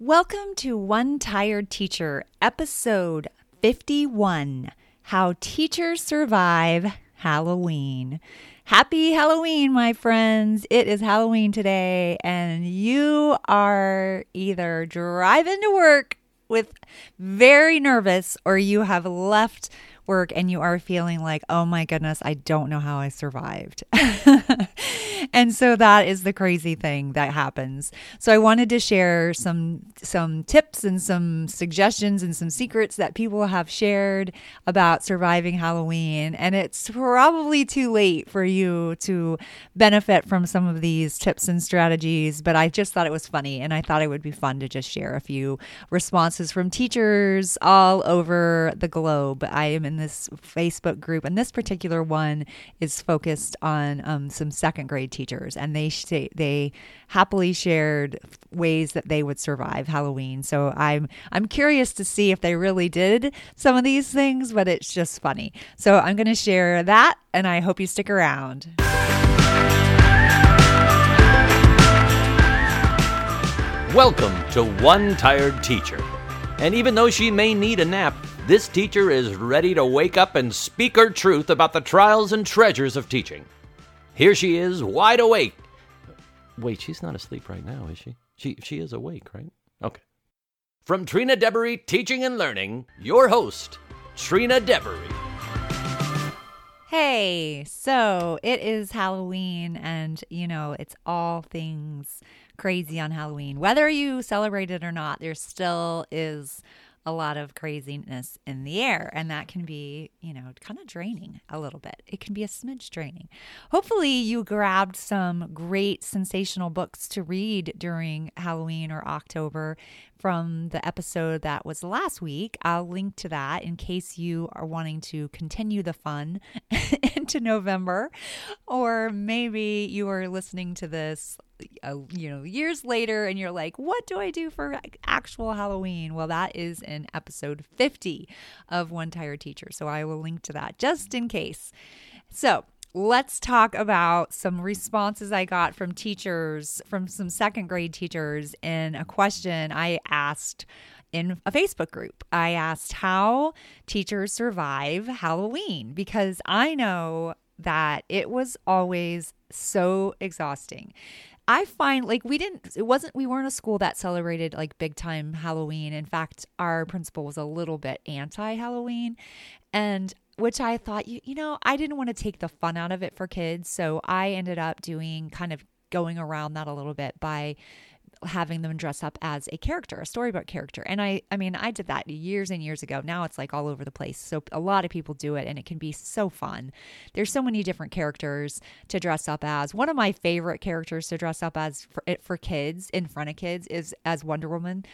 Welcome to One Tired Teacher, episode 51, How Teachers Survive Halloween. Happy Halloween, my friends. It is Halloween today, and you are either driving to work with very nervous, or you have left work and you are feeling like, oh my goodness, I don't know how I survived. And so that is the crazy thing that happens. So I wanted to share some tips and some suggestions and some secrets that people have shared about surviving Halloween. And it's probably too late for you to benefit from some of these tips and strategies, but I just thought it was funny, and I thought it would be fun to just share a few responses from teachers all over the globe. I am in this Facebook group, and this particular one is focused on some second grade teachers, and they happily shared ways that they would survive Halloween. So I'm curious to see if they really did some of these things, but it's just funny. So I'm going to share that, and I hope you stick around. Welcome to One Tired Teacher. And even though she may need a nap, this teacher is ready to wake up and speak her truth about the trials and treasures of teaching. Here she is, wide awake. Wait, she's not asleep right now, is she? She is awake, right? Okay. From Trina DeBerry Teaching and Learning, your host, Trina DeBerry. Hey, so it is Halloween, and, you know, it's all things crazy on Halloween. Whether you celebrate it or not, there still is a lot of craziness in the air, and that can be, you know, kind of draining a little bit. It can be a smidge draining. Hopefully you grabbed some great sensational books to read during Halloween or October from the episode that was last week. I'll link to that in case you are wanting to continue the fun into November, or maybe you are listening to this years later, and you're like, what do I do for actual Halloween? Well, that is in episode 50 of One Tired Teacher, so I will link to that just in case. So let's talk about some responses I got from teachers, from some second grade teachers, in a question I asked in a Facebook group. I asked how teachers survive Halloween, because I know that it was always so exhausting. I find we weren't a school that celebrated like big time Halloween. In fact, our principal was a little bit anti-Halloween, and which I thought, you know, I didn't want to take the fun out of it for kids. So I ended up going around that a little bit by having them dress up as a character, a storybook character. And I did that years and years ago. Now it's like all over the place. So a lot of people do it, and it can be so fun. There's so many different characters to dress up as. One of my favorite characters to dress up as for kids, in front of kids, is as Wonder Woman.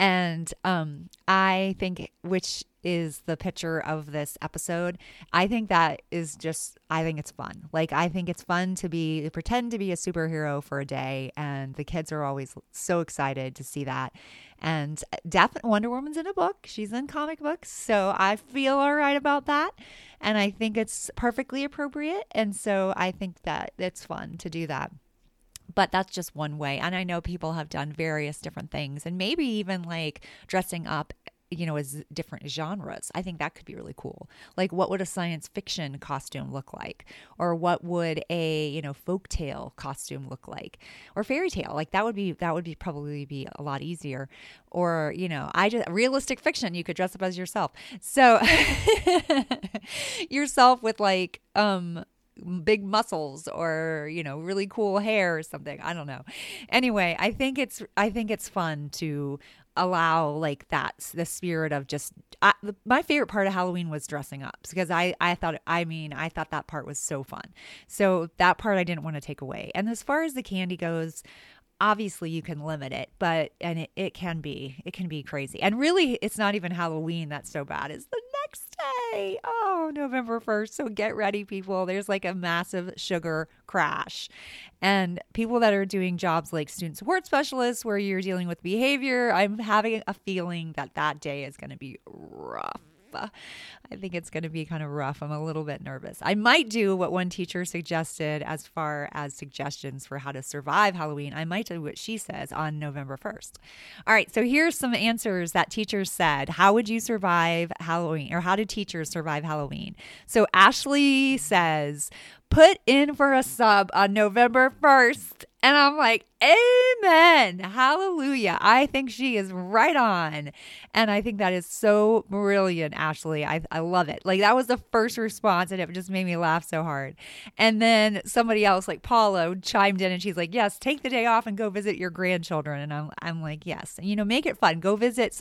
And I think, which is the picture of this episode, I think it's fun. Like, I think it's fun pretend to be a superhero for a day, and the kids are always so excited to see that. And definitely Wonder Woman's in a book. She's in comic books, so I feel all right about that. And I think it's perfectly appropriate. And so I think that it's fun to do that. But that's just one way. And I know people have done various different things, and maybe even like dressing up, you know, as different genres. I think that could be really cool. Like, what would a science fiction costume look like? Or what would a, you know, folktale costume look like? Or fairy tale. Like, that would probably be a lot easier. Or, you know, realistic fiction, you could dress up as yourself. So yourself with like big muscles, or, you know, really cool hair or something. I don't know. Anyway, I think it's fun to allow like that, the spirit of just, my favorite part of Halloween was dressing up, because I thought that part was so fun. So that part I didn't want to take away. And as far as the candy goes, obviously you can limit it, but it can be crazy. And really, it's not even Halloween that's so bad. It's the next day. Oh, November 1st. So get ready, people. There's like a massive sugar crash. And people that are doing jobs like student support specialists, where you're dealing with behavior, I'm having a feeling that day is going to be rough. I think it's going to be kind of rough. I'm a little bit nervous. I might do what one teacher suggested as far as suggestions for how to survive Halloween. I might do what she says on November 1st. All right, so here's some answers that teachers said. How would you survive Halloween, or how do teachers survive Halloween? So Ashley says, put in for a sub on November 1st. And I'm like, amen, hallelujah. I think she is right on. And I think that is so brilliant, Ashley. I love it. Like, that was the first response, and it just made me laugh so hard. And then somebody else, like Paula, chimed in, and she's like, yes, take the day off and go visit your grandchildren. And I'm like, yes. You know, make it fun. Go visit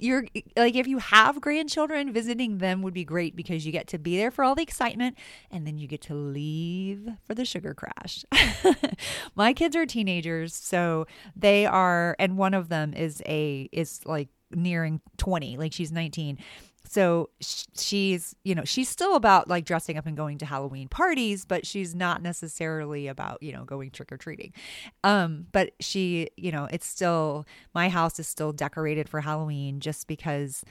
your, like, if you have grandchildren, visiting them would be great because you get to be there for all the excitement, and then you get to leave for the sugar crash. My kids are teenagers, so they are, and one of them is like nearing 20, like she's 19. So she's, you know, she's still about like dressing up and going to Halloween parties, but she's not necessarily about, you know, going trick-or-treating. But she, you know, it's still, my house is still decorated for Halloween just because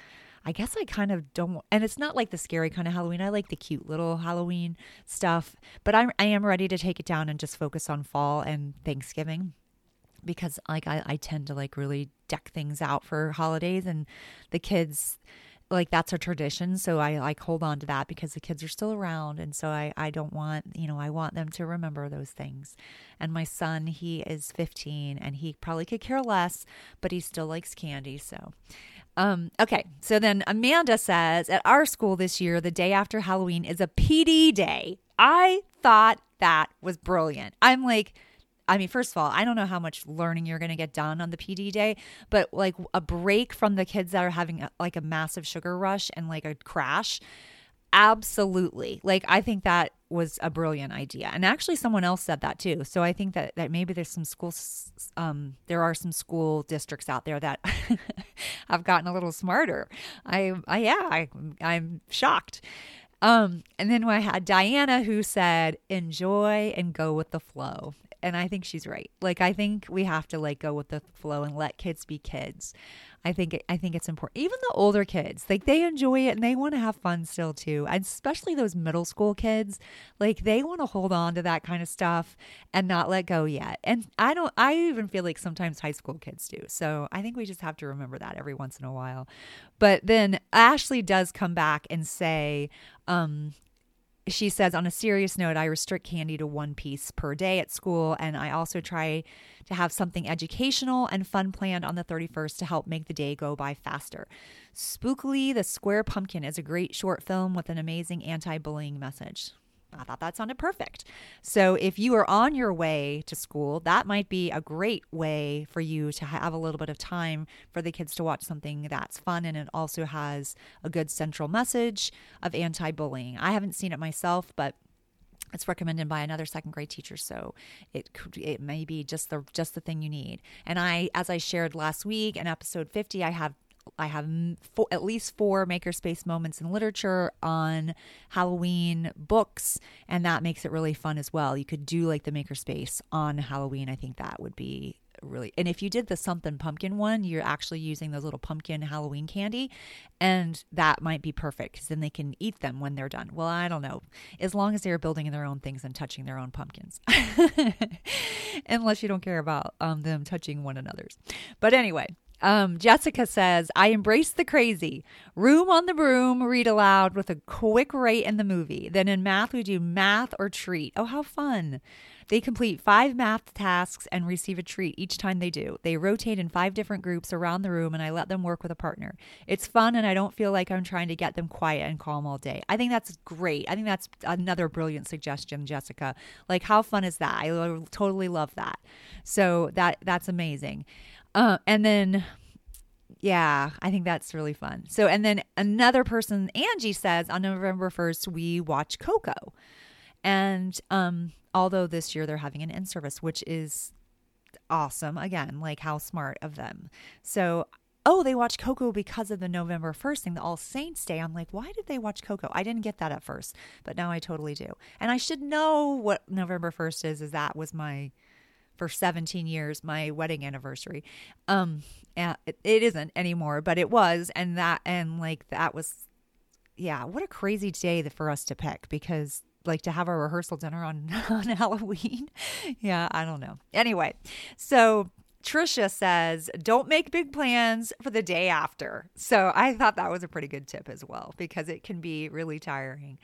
I guess I kind of don't, and it's not like the scary kind of Halloween. I like the cute little Halloween stuff, but I am ready to take it down and just focus on fall and Thanksgiving, because like I tend to like really deck things out for holidays, and the kids, like, that's a tradition. So I like hold on to that because the kids are still around. And so I don't want, you know, I want them to remember those things. And my son, he is 15 and he probably could care less, but he still likes candy. So, okay. So then Amanda says, at our school this year, the day after Halloween is a PD day. I thought that was brilliant. I'm like, I mean, first of all, I don't know how much learning you're going to get done on the PD day, but like a break from the kids that are having like a massive sugar rush and like a crash. Absolutely. Like, I think that was a brilliant idea. And actually someone else said that too. So I think that maybe there's some schools, there are some school districts out there that have gotten a little smarter. I'm shocked. And then I had Diana who said, enjoy and go with the flow. And I think she's right. Like, I think we have to like go with the flow and let kids be kids. I think it's important. Even the older kids, like, they enjoy it and they want to have fun still too. And especially those middle school kids, like, they want to hold on to that kind of stuff and not let go yet. And I even feel like sometimes high school kids do. So I think we just have to remember that every once in a while. But then Ashley does come back and say, she says, on a serious note, I restrict candy to one piece per day at school, and I also try to have something educational and fun planned on the 31st to help make the day go by faster. Spookily, the Square Pumpkin is a great short film with an amazing anti-bullying message. I thought that sounded perfect. So if you are on your way to school, that might be a great way for you to have a little bit of time for the kids to watch something that's fun, and it also has a good central message of anti-bullying. I haven't seen it myself, but it's recommended by another second grade teacher, so it may be just the thing you need. And as I shared last week in episode 50, I have at least 4 makerspace moments in literature on Halloween books, and that makes it really fun as well. You could do like the makerspace on Halloween. I think that would be really, and if you did the something pumpkin one, you're actually using those little pumpkin Halloween candy, and that might be perfect because then they can eat them when they're done. Well, I don't know, as long as they're building their own things and touching their own pumpkins, unless you don't care about them touching one another's. But anyway, Jessica says, I embrace the crazy. Room on the broom, read aloud with a quick rate in the movie. Then in math, we do math or treat. Oh, how fun. They complete 5 math tasks and receive a treat each time they do. They rotate in 5 different groups around the room, and I let them work with a partner. It's fun, and I don't feel like I'm trying to get them quiet and calm all day. I think that's great. I think that's another brilliant suggestion, Jessica. Like, how fun is that? I totally love that. So that's amazing. And then, yeah, I think that's really fun. So, and then another person, Angie, says on November 1st, we watch Coco. And although this year they're having an in-service, which is awesome. Again, like, how smart of them. So, oh, they watch Coco because of the November 1st thing, the All Saints Day. I'm like, why did they watch Coco? I didn't get that at first, but now I totally do. And I should know what November 1st is that was my for 17 years, my wedding anniversary. It isn't anymore, but it was. And that was what a crazy day for us to pick, because like to have a rehearsal dinner on Halloween. Yeah, I don't know. Anyway, so Trisha says, don't make big plans for the day after. So I thought that was a pretty good tip as well, because it can be really tiring.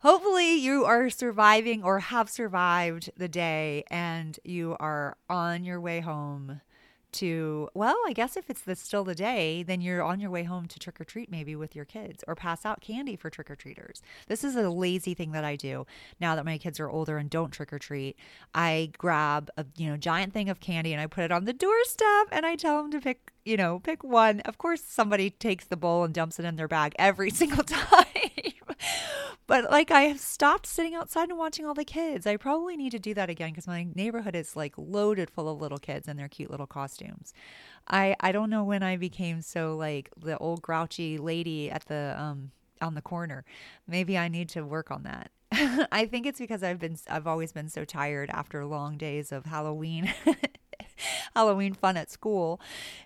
Hopefully you are surviving or have survived the day and you are on your way home to, well, I guess if it's still the day, then you're on your way home to trick or treat maybe with your kids, or pass out candy for trick or treaters. This is a lazy thing that I do now that my kids are older and don't trick or treat. I grab a giant thing of candy and I put it on the doorstep and I tell them to pick one. Of course, somebody takes the bowl and dumps it in their bag every single time. But like, I have stopped sitting outside and watching all the kids. I probably need to do that again, because my neighborhood is like loaded full of little kids and their cute little costumes. I don't know when I became so like the old grouchy lady at the on the corner. Maybe I need to work on that. I think it's because I've always been so tired after long days of Halloween fun at school.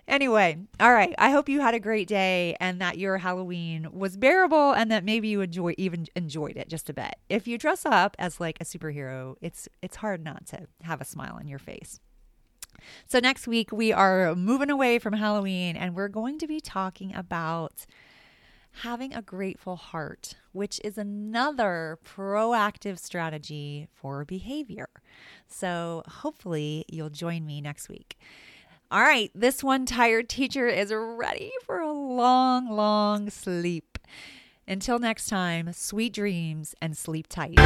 Anyway, all right. I hope you had a great day and that your Halloween was bearable and that maybe you enjoyed it just a bit. If you dress up as like a superhero, it's hard not to have a smile on your face. So next week we are moving away from Halloween and we're going to be talking about having a grateful heart, which is another proactive strategy for behavior. So hopefully you'll join me next week. All right, this One Tired Teacher is ready for a long, long sleep. Until next time, sweet dreams and sleep tight.